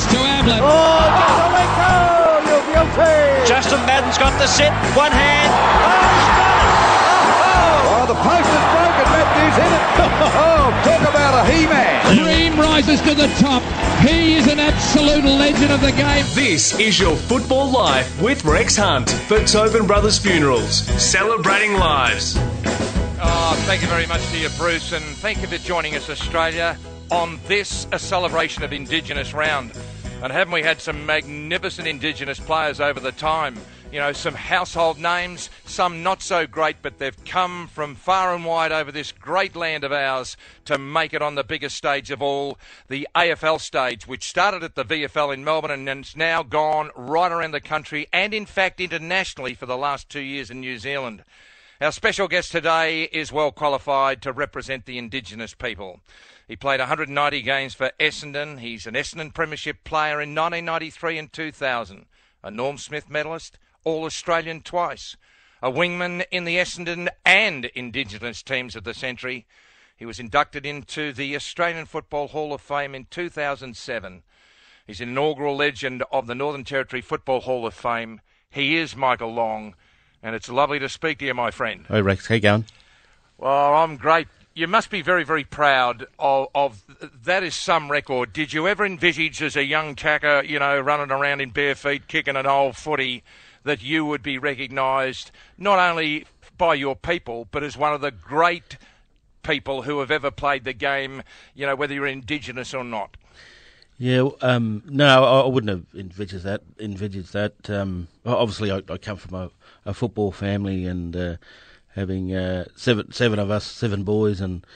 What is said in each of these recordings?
falls to Ablett. Oh, let go! You're guilty! Justin Madden's got the set. One hand. Oh, he's got it! Oh, oh the post is broken. Matthew's hit it. Oh, talk about a he-man. Dream rises to the top. He is an absolute legend of the game. This is your Football Life with Rex Hunt for Tobin Brothers Funerals, celebrating lives. Oh, thank you very much to you, Bruce, and thank you for joining us, Australia, on this, a celebration of Indigenous round. And haven't we had some magnificent Indigenous players over the time? You know, some household names, some not so great, but they've come from far and wide over this great land of ours to make it on the biggest stage of all, the AFL stage, which started at the VFL in Melbourne and has now gone right around the country and, in fact, internationally for the last 2 years in New Zealand. Our special guest today is well qualified to represent the Indigenous people. He played 190 games for Essendon. He's an Essendon Premiership player in 1993 and 2000, a Norm Smith medalist, All-Australian twice, a wingman in the Essendon and Indigenous teams of the century. He was inducted into the Australian Football Hall of Fame in 2007. He's an inaugural legend of the Northern Territory Football Hall of Fame. He is Michael Long, and it's lovely to speak to you, my friend. Hey, Rex, how you going? Well, I'm great. You must be very, very proud of that. Is some record. Did you ever envisage as a young tacker, you know, running around in bare feet, kicking an old footy, that you would be recognised not only by your people, but as one of the great people who have ever played the game, you know, whether you're Indigenous or not? Yeah, no, I wouldn't have envisaged that. Obviously, I come from a football family, and having seven of us, seven boys, and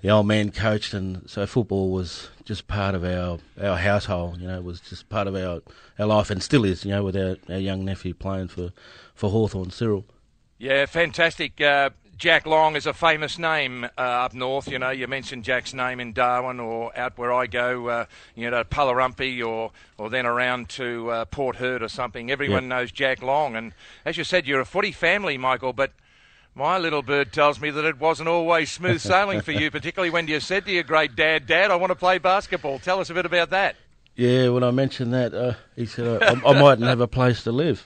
the old man coached, and so football was just part of our household, you know, it was just part of our life, and still is, you know, with our young nephew playing for Hawthorne, Cyril. Yeah, fantastic. Jack Long is a famous name up north, you know. You mentioned Jack's name in Darwin or out where I go, you know, Pularumpi or then around to Port Hurd or something. Everyone knows Jack Long. And as you said, you're a footy family, Michael, but my little bird tells me that it wasn't always smooth sailing for you, particularly when you said to your great dad, "Dad, I want to play basketball." Tell us a bit about that. Yeah, when I mentioned that, he said, I mightn't have a place to live.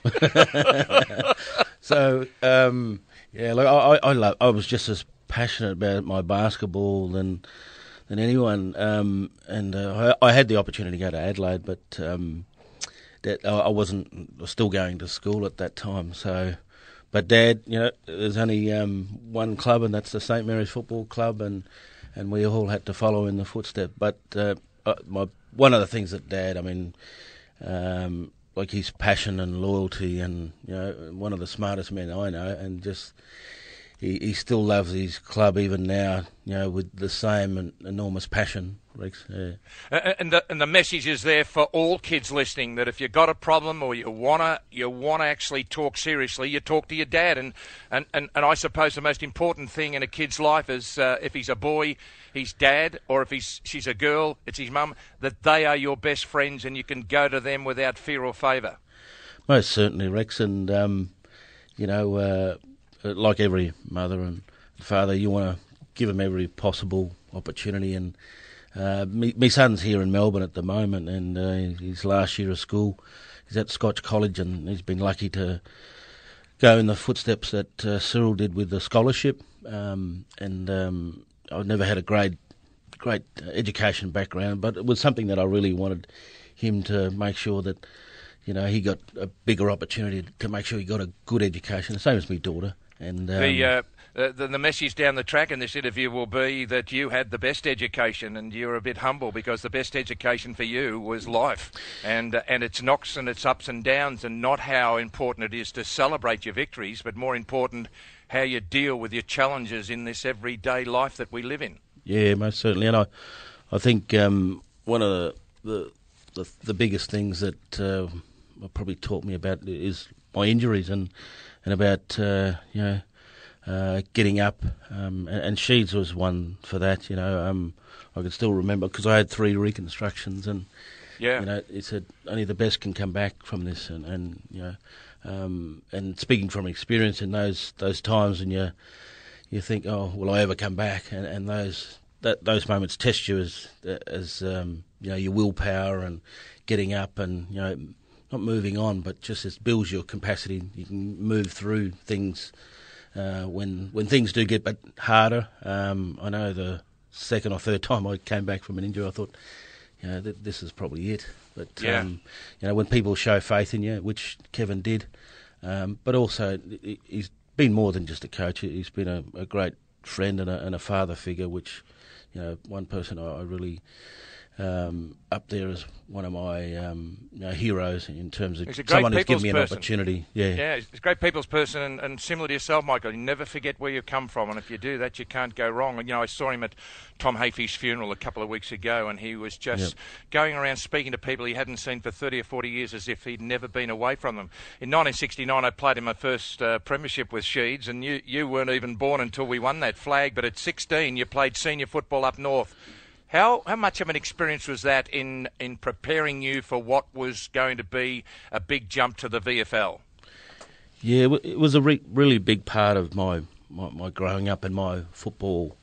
So, yeah, look, I was just as passionate about my basketball than anyone. I had the opportunity to go to Adelaide, but that I was still going to school at that time, so... But Dad, you know, there's only one club, and that's the St Mary's Football Club, and we all had to follow in the footstep. But one of the things that Dad, I mean, like his passion and loyalty, and you know, one of the smartest men I know, and just he still loves his club even now, you know, with the same enormous passion. Rex, yeah. And the message is there for all kids listening, that if you've got a problem or you wanna actually talk seriously, you talk to your dad. And I suppose the most important thing in a kid's life is if he's a boy, his dad, or if she's a girl, it's his mum, that they are your best friends and you can go to them without fear or favour. Most certainly, Rex, and you know, like every mother and father, you want to give them every possible opportunity. And my son's here in Melbourne at the moment, and his last year of school. He's at Scotch College, and he's been lucky to go in the footsteps that Cyril did with the scholarship. I've never had a great education background, but it was something that I really wanted him to make sure that, you know, he got a bigger opportunity to make sure he got a good education, the same as my daughter. And the message down the track in this interview will be that you had the best education, and you're a bit humble because the best education for you was life, and its knocks and its ups and downs, and not how important it is to celebrate your victories, but more important, how you deal with your challenges in this everyday life that we live in. Yeah, most certainly. And I think one of the biggest things that probably taught me about is my injuries and about, you know, getting up, and Sheeds was one for that, you know. I can still remember, because I had 3 reconstructions, and, you know, he said, only the best can come back from this, and you know, and speaking from experience in those times, and you think, oh, will I ever come back, and those those moments test you as you know, your willpower and getting up and, you know, not moving on, but just it builds your capacity. You can move through things when things do get harder. I know the second or third time I came back from an injury, I thought, you know, this is probably it. But, yeah. You know, when people show faith in you, which Kevin did, but also he's been more than just a coach. He's been a great friend and a father figure, which, you know, one person I really... up there as one of my you know, heroes in terms of someone who's given me an opportunity. Yeah, he's a great people's person, and similar to yourself, Michael, you never forget where you've come from, and if you do that, you can't go wrong. And, you know, I saw him at Tom Hafey's funeral a couple of weeks ago, and he was just going around speaking to people he hadn't seen for 30 or 40 years as if he'd never been away from them. In 1969, I played in my first premiership with Sheeds, and you weren't even born until we won that flag, but at 16, you played senior football up north. How much of an experience was that in preparing you for what was going to be a big jump to the VFL? Yeah, it was a really big part of my growing up and my football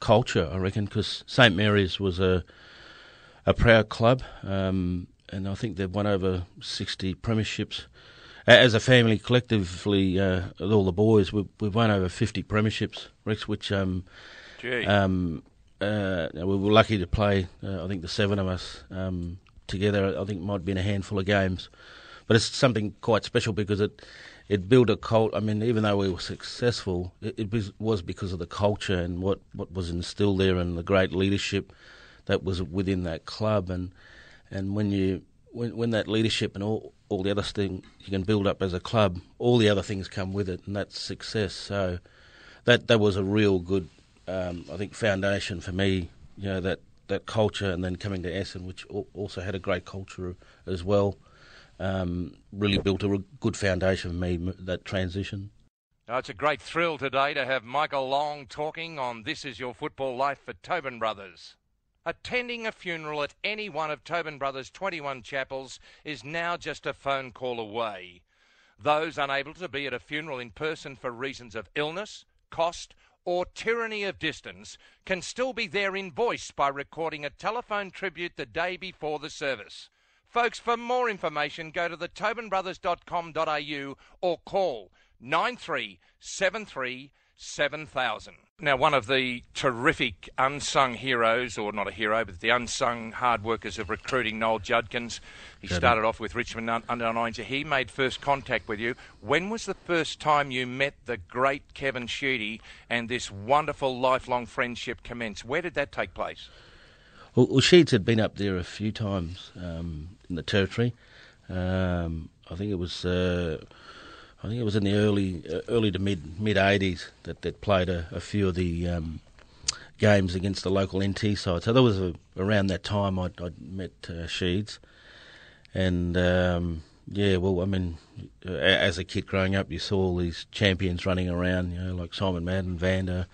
culture, I reckon, because St Mary's was a proud club, and I think they've won over 60 premierships. As a family, collectively, with all the boys, we've won over 50 premierships, Rex, which... we were lucky to play, I think the seven of us together, I think it might have been a handful of games. But it's something quite special because it built a cult. I mean, even though we were successful, it was because of the culture and what was instilled there and the great leadership that was within that club. And when that leadership and all the other things you can build up as a club, all the other things come with it, and that's success. So that was a real good... I think foundation for me, you know, that culture, and then coming to Essendon, which also had a great culture as well, really built a good foundation for me, that transition. It's a great thrill today to have Michael Long talking on This Is Your Football Life for Tobin Brothers. Attending a funeral at any one of Tobin Brothers' 21 chapels is now just a phone call away. Those unable to be at a funeral in person for reasons of illness, cost, or tyranny of distance can still be there in voice by recording a telephone tribute the day before the service. Folks, for more information, go to thetobinbrothers.com.au or call 9373 7000. Now, one of the terrific unsung heroes, or not a hero, but the unsung hard workers of recruiting, Noel Judkins. He started off with Richmond under 9s. He made first contact with you. When was the first time you met the great Kevin Sheedy and this wonderful lifelong friendship commenced? Where did that take place? Well, Sheeds had been up there a few times in the Territory. I think it was in the early to mid 80s that they played a few of the games against the local NT side. So that was around that time I'd met Sheeds. And, as a kid growing up, you saw all these champions running around, you know, like Simon Madden, Vander,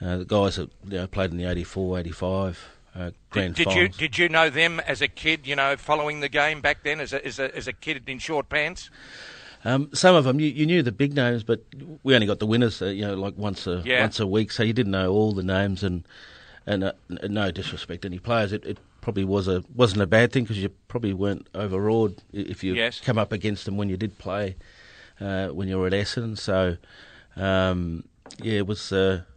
the guys that, you know, played in the 84, 85 grand finals. Did you know them as a kid, you know, following the game back then as a kid in short pants? Some of them, you knew the big names, but we only got the winners, you know, like once a week, so you didn't know all the names. And no disrespect to any players, it probably wasn't a bad thing because you probably weren't overawed if you come up against them when you did play when you were at Essendon. So it was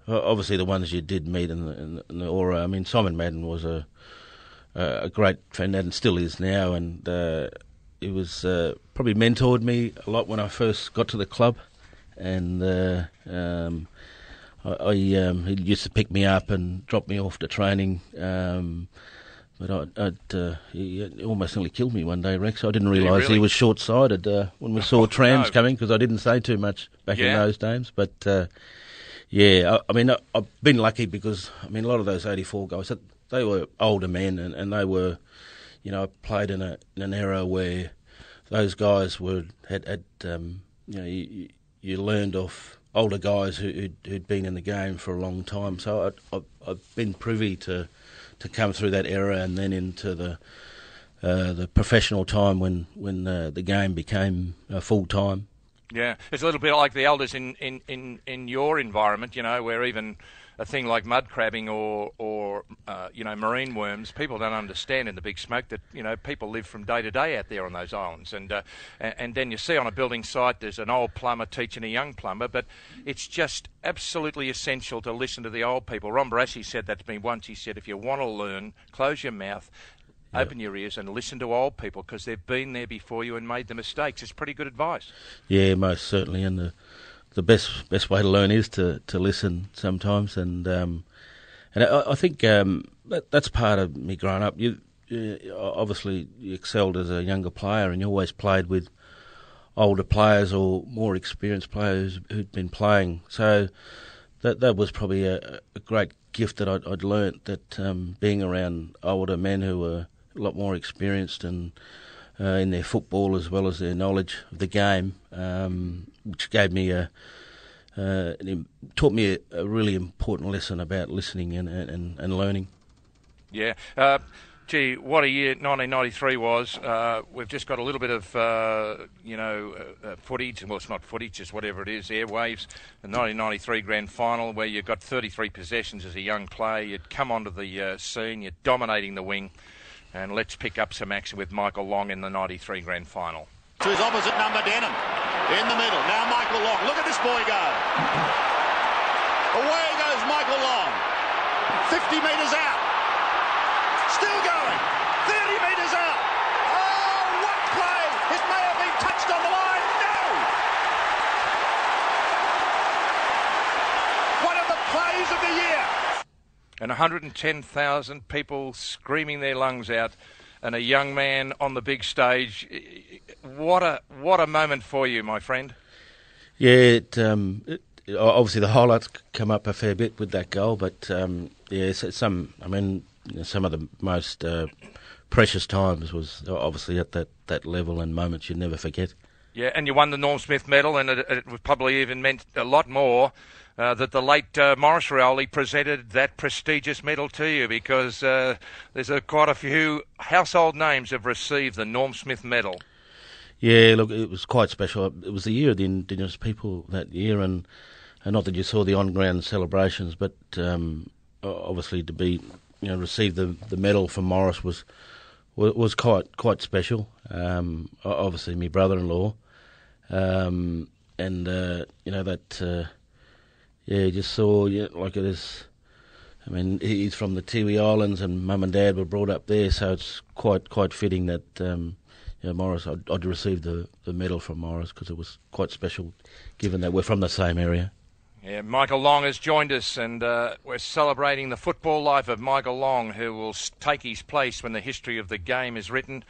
obviously the ones you did meet in the aura. I mean, Simon Madden was a great friend and still is now, and. It was probably mentored me a lot when I first got to the club, and I he used to pick me up and drop me off to training. But he almost nearly killed me one day, Rex. I didn't realise he was short-sighted when we saw trams coming, because I didn't say too much back in those times. But I've been lucky because I mean a lot of those 84 guys, they were older men and they were. You know, I played in an era where those guys you learned off older guys who'd been in the game for a long time. So I've been privy to come through that era and then into the professional time when the game became full time. Yeah, it's a little bit like the elders in your environment, you know, where even a thing like mud crabbing or you know, marine worms, people don't understand in the big smoke that, you know, people live from day to day out there on those islands. And then you see on a building site there's an old plumber teaching a young plumber, but it's just absolutely essential to listen to the old people. Ron Barassi said that to me once. He said, if you want to learn, close your mouth, open your ears and listen to old people, because they've been there before you and made the mistakes. It's pretty good advice. Yeah, most certainly. And the best way to learn is to listen sometimes. And I think that's part of me growing up. You obviously you excelled as a younger player, and you always played with older players or more experienced players who'd been playing. So that was probably a great gift that I'd learnt, that being around older men who were a lot more experienced and in their football as well as their knowledge of the game, which gave me taught me a really important lesson about listening and learning. Yeah. Gee, what a year 1993 was. We've just got a little bit of, footage. Well, it's not footage, it's whatever it is, airwaves. The 1993 grand final, where you got 33 possessions as a young player. You'd come onto the scene, you're dominating the wing. And let's pick up some action with Michael Long in the 93 grand final. To his opposite number, Denham. In the middle. Now Michael Long. Look at this boy go. Away goes Michael Long. 50 metres out. Still going, 30 metres out. Oh, what play! It may have been touched on the line. No! One of the plays of the year. And 110,000 people screaming their lungs out, and a young man on the big stage. What a moment for you, my friend. Yeah, it obviously the highlights come up a fair bit with that goal, but some of the most precious times was obviously at that level, and moments you never forget. Yeah, and you won the Norm Smith medal, and it probably even meant a lot more that the late Maurice Rioli presented that prestigious medal to you, because there's quite a few household names have received the Norm Smith medal. Yeah, look, it was quite special. It was the year of the Indigenous people that year, and not that you saw the on-ground celebrations, but obviously to be... you know, received the medal from Maurice was quite special. Obviously, my brother-in-law, he's from the Tiwi Islands, and Mum and Dad were brought up there, so it's quite fitting that Maurice, I'd received the medal from Maurice, because it was quite special, given that we're from the same area. Yeah, Michael Long has joined us, and we're celebrating the football life of Michael Long, who will take his place when the history of the game is written.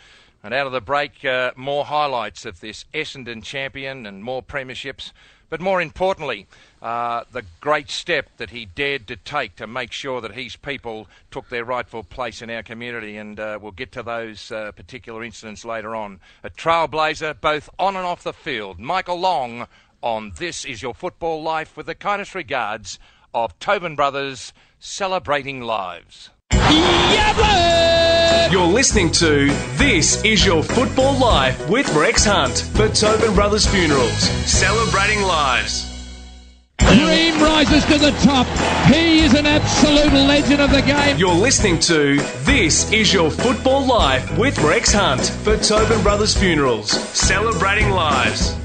And out of the break, more highlights of this Essendon champion and more premierships. But more importantly, the great step that he dared to take to make sure that his people took their rightful place in our community. And we'll get to those particular incidents later on. A trailblazer, both on and off the field, Michael Long, on This Is Your Football Life, with the kindest regards of Tobin Brothers, celebrating lives. Yeah, you're listening to This Is Your Football Life with Rex Hunt for Tobin Brothers Funerals, celebrating lives. Dream rises to the top. He is an absolute legend of the game. You're listening to This Is Your Football Life with Rex Hunt for Tobin Brothers Funerals, celebrating lives.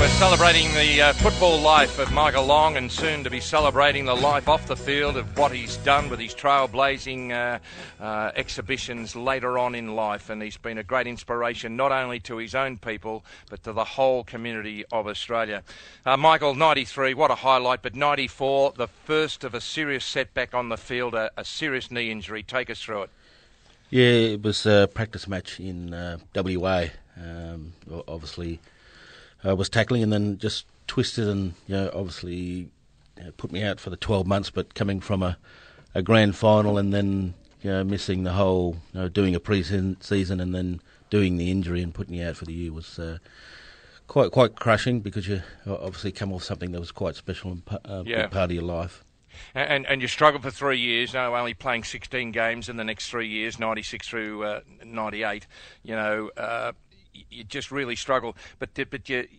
We're celebrating the football life of Michael Long, and soon to be celebrating the life off the field of what he's done with his trailblazing exhibitions later on in life. And he's been a great inspiration not only to his own people but to the whole community of Australia. Michael, 93, what a highlight, but 94, the first of a serious setback on the field, a serious knee injury. Take us through it. Yeah, it was a practice match in WA, obviously. I was tackling and then just twisted and, put me out for the 12 months, but coming from a grand final and then, missing the whole, doing a pre-season and then doing the injury and putting me out for the year was quite crushing, because you obviously come off something that was quite special and big part of your life. And you struggled for 3 years, only playing 16 games in the next 3 years, 96 through 98, you just really struggled. But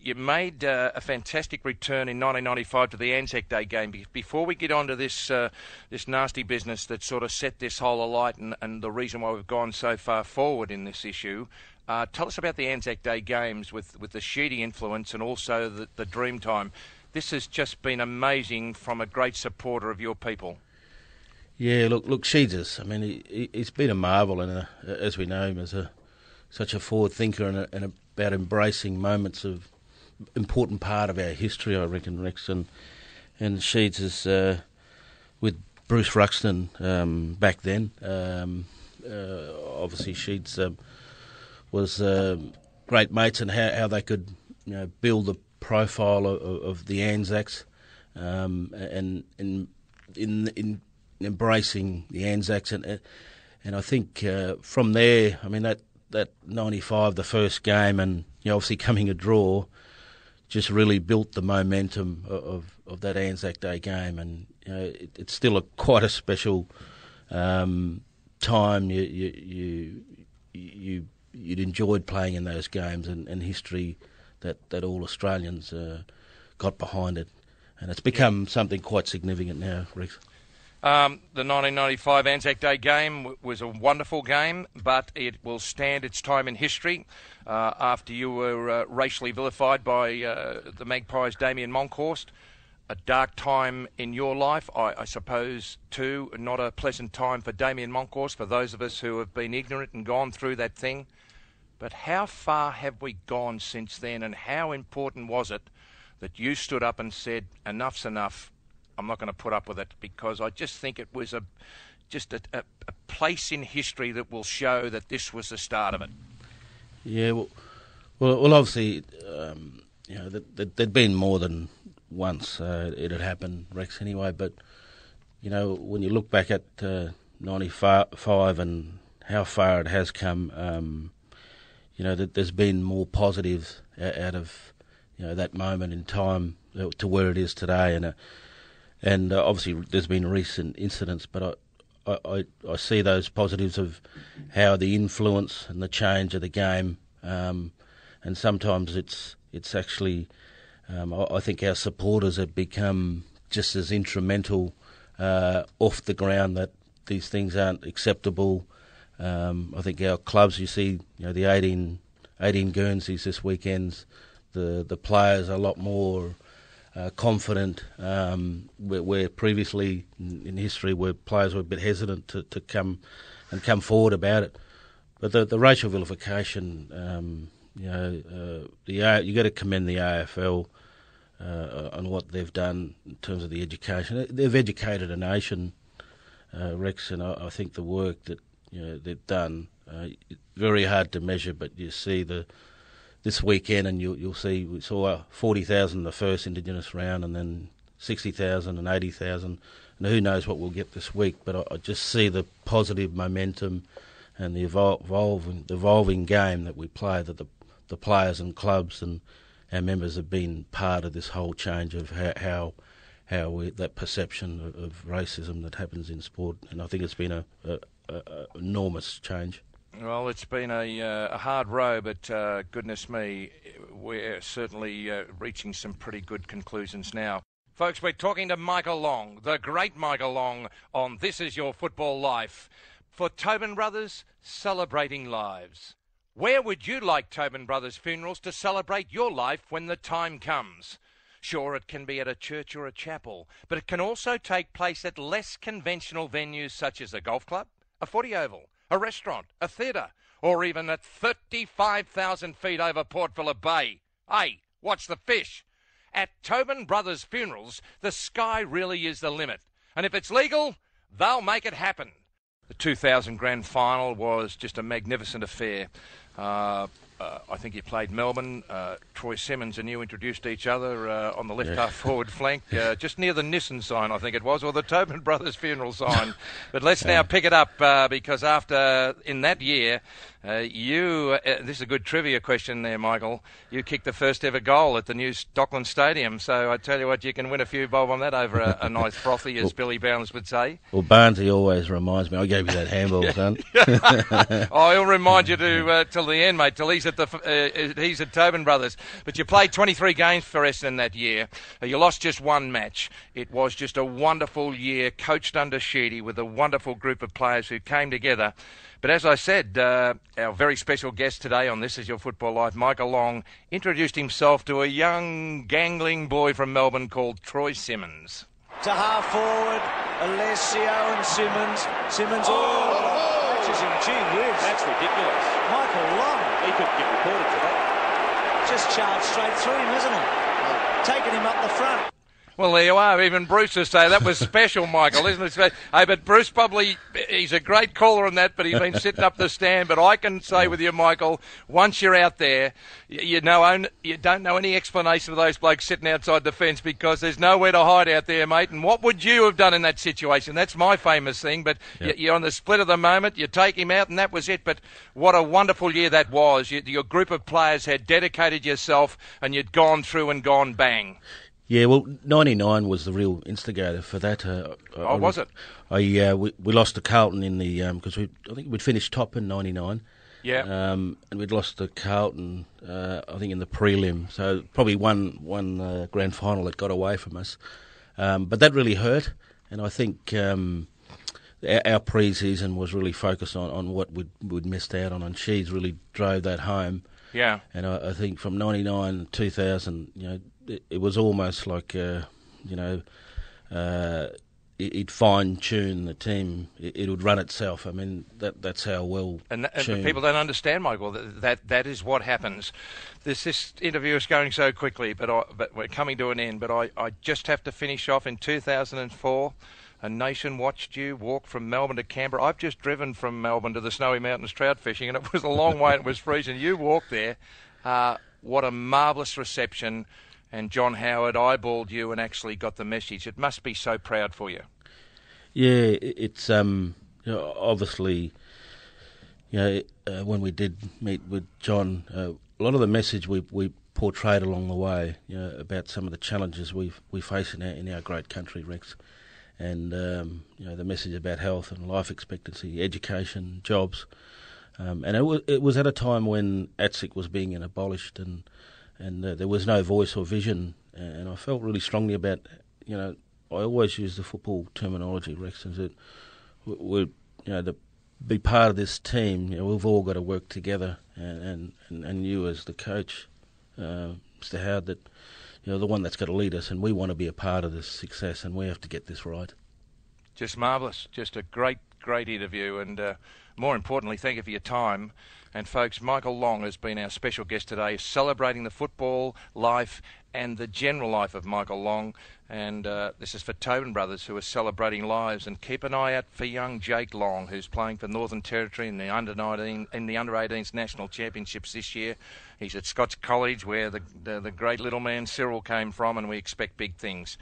you made a fantastic return in 1995 to the Anzac Day game. Before we get on to this this nasty business that sort of set this whole alight and the reason why we've gone so far forward in this issue, tell us about the Anzac Day games with the Sheedy influence and also the Dreamtime. This has just been amazing from a great supporter of your people. Yeah, look, Sheeds, I mean, he's been a marvel, and as we know him, as such a forward thinker and about embracing moments of important part of our history, I reckon, Rex. And Sheeds is with Bruce Ruxton back then. Obviously, Sheeds was great mates and how they could, you know, build the profile of the Anzacs, and in embracing the Anzacs, and I think from there, I mean, that 95, the first game, and, you know, obviously coming a draw, just really built the momentum of that Anzac Day game, and, you know, it's still quite a special time. You'd enjoyed playing in those games, and history that all Australians got behind it, and it's become something quite significant now, Rex. The 1995 Anzac Day game was a wonderful game, but it will stand its time in history. After you were racially vilified by the Magpies' Damian Monkhorst, a dark time in your life, I suppose, too. Not a pleasant time for Damian Monkhorst, for those of us who have been ignorant and gone through that thing. But how far have we gone since then, and how important was it that you stood up and said, enough's enough? I'm not going to put up with it, because I just think it was a place in history that will show that this was the start of it. Yeah, well, obviously, you know, there'd been more than once it had happened, Rex, anyway. But, you know, when you look back at 95 and how far it has come, you know, that there's been more positives out of, you know, that moment in time to where it is today, and obviously there's been recent incidents, but I see those positives of how the influence and the change of the game, and sometimes it's actually, I think our supporters have become just as instrumental off the ground, that these things aren't acceptable. I think our clubs, you see, you know, the 18 Guernseys this weekend, the players are a lot more confident, where previously in history where players were a bit hesitant to come forward about it. But the racial vilification, you know, you got to commend the AFL on what they've done in terms of the education. They've educated a nation, Rex, and I think the work that, you know, they've done, very hard to measure, but you see this weekend, and you'll see, we saw 40,000 the first Indigenous round, and then 60,000 and 80,000, and who knows what we'll get this week. But I just see the positive momentum and the evolving game that we play, that the players and clubs and our members have been part of this whole change of how that perception of racism that happens in sport, and I think it's been an enormous change. Well, it's been a hard row, but goodness me, we're certainly reaching some pretty good conclusions now. Folks, we're talking to Michael Long, the great Michael Long, on This Is Your Football Life. For Tobin Brothers, celebrating lives. Where would you like Tobin Brothers Funerals to celebrate your life when the time comes? Sure, it can be at a church or a chapel, but it can also take place at less conventional venues such as a golf club, a footy oval, a restaurant, a theatre, or even at 35,000 feet over Port Phillip Bay. Hey, what's the fish? At Tobin Brothers Funerals, the sky really is the limit. And if it's legal, they'll make it happen. The 2000 grand final was just a magnificent affair. I think you played Melbourne. Troy Simmons and you introduced each other on the left half forward flank, just near the Nissan sign, I think it was, or the Tobin Brothers funeral sign. But let's now pick it up because after, in that year, This is a good trivia question there, Michael. You kicked the first ever goal at the new Docklands Stadium, so I tell you what, you can win a few bob on that over a nice frothy, as Billy Bounds would say. Well, Barnsley always reminds me. I gave you that handball, son. Oh, he'll remind you till the end, mate, till he's at Tobin Brothers. But you played 23 games for Essendon that year. You lost just one match. It was just a wonderful year, coached under Sheedy with a wonderful group of players who came together. But as I said, our very special guest today on This Is Your Football Life, Michael Long, introduced himself to a young, gangling boy from Melbourne called Troy Simmons. To half forward, Alessio and Simmons. Simmons, catches him. Gee whiz. That's ridiculous. Michael Long. He could get reported for that. Just charged straight through him, isn't it? Taking him up the front. Well, there you are. Even Bruce will say that was special, Michael, isn't it? Hey, but Bruce probably, he's a great caller in that, but he's been sitting up the stand. But I can say with you, Michael, once you're out there, you don't know any explanation of those blokes sitting outside the fence because there's nowhere to hide out there, mate. And what would you have done in that situation? That's my famous thing. But you're on the split of the moment. You take him out, and that was it. But what a wonderful year that was. Your group of players had dedicated yourself, and you'd gone through and gone bang. Yeah, well, 99 was the real instigator for that. Was it? We lost to Carlton in the... Because I think we'd finished top in 99. Yeah. And we'd lost to Carlton, I think, in the prelim. So probably one grand final that got away from us. But that really hurt. And I think our pre-season was really focused on what we'd missed out on. And Sheeds really drove that home. Yeah. And I think from 99 to 2000, you know, it was almost like, it'd fine-tune the team. It would run itself. I mean, that's how well... And people don't understand, Michael, that is what happens. This interview is going so quickly, but we're coming to an end. But I just have to finish off in 2004... A nation watched you walk from Melbourne to Canberra. I've just driven from Melbourne to the Snowy Mountains trout fishing, and it was a long way, it was freezing. You walked there. What a marvellous reception. And John Howard eyeballed you and actually got the message. It must be so proud for you. Yeah, it's obviously, when we did meet with John, a lot of the message we portrayed along the way, about some of the challenges we face in our great country, Rex. And, the message about health and life expectancy, education, jobs. And it was at a time when ATSIC was being abolished and there was no voice or vision. And I felt really strongly about, I always use the football terminology, Rex, is that to be part of this team, we've all got to work together. And you as the coach, Mr. Howard, that... the one that's got to lead us, and we want to be a part of this success, and we have to get this right. Just marvellous. Just a great, great interview, and more importantly, thank you for your time. And folks, Michael Long has been our special guest today, celebrating the football life and the general life of Michael Long. And this is for Tobin Brothers, who are celebrating lives. And keep an eye out for young Jake Long, who's playing for Northern Territory in the under-18s National Championships this year. He's at Scotch College, where the great little man Cyril came from, and we expect big things.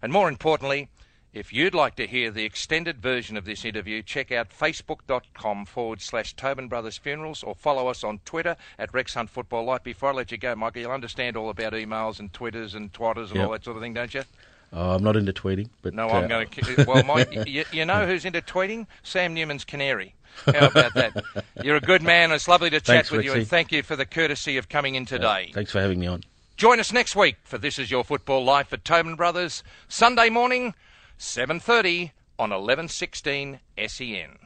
And more importantly, if you'd like to hear the extended version of this interview, check out facebook.com/Tobin Brothers Funerals or follow us on Twitter @Rex Hunt Football Life. Before I let you go, Michael, you'll understand all about emails and Twitters and twatters and all that sort of thing, don't you? I'm not into tweeting. But no, I'm going to... Well, Mike, you know who's into tweeting? Sam Newman's canary. How about that? You're a good man. It's lovely to chat with you, and thank you for the courtesy of coming in today. Thanks for having me on. Join us next week for This Is Your Football Life at Tobin Brothers, Sunday morning, 7:30 on 11:16 SEN.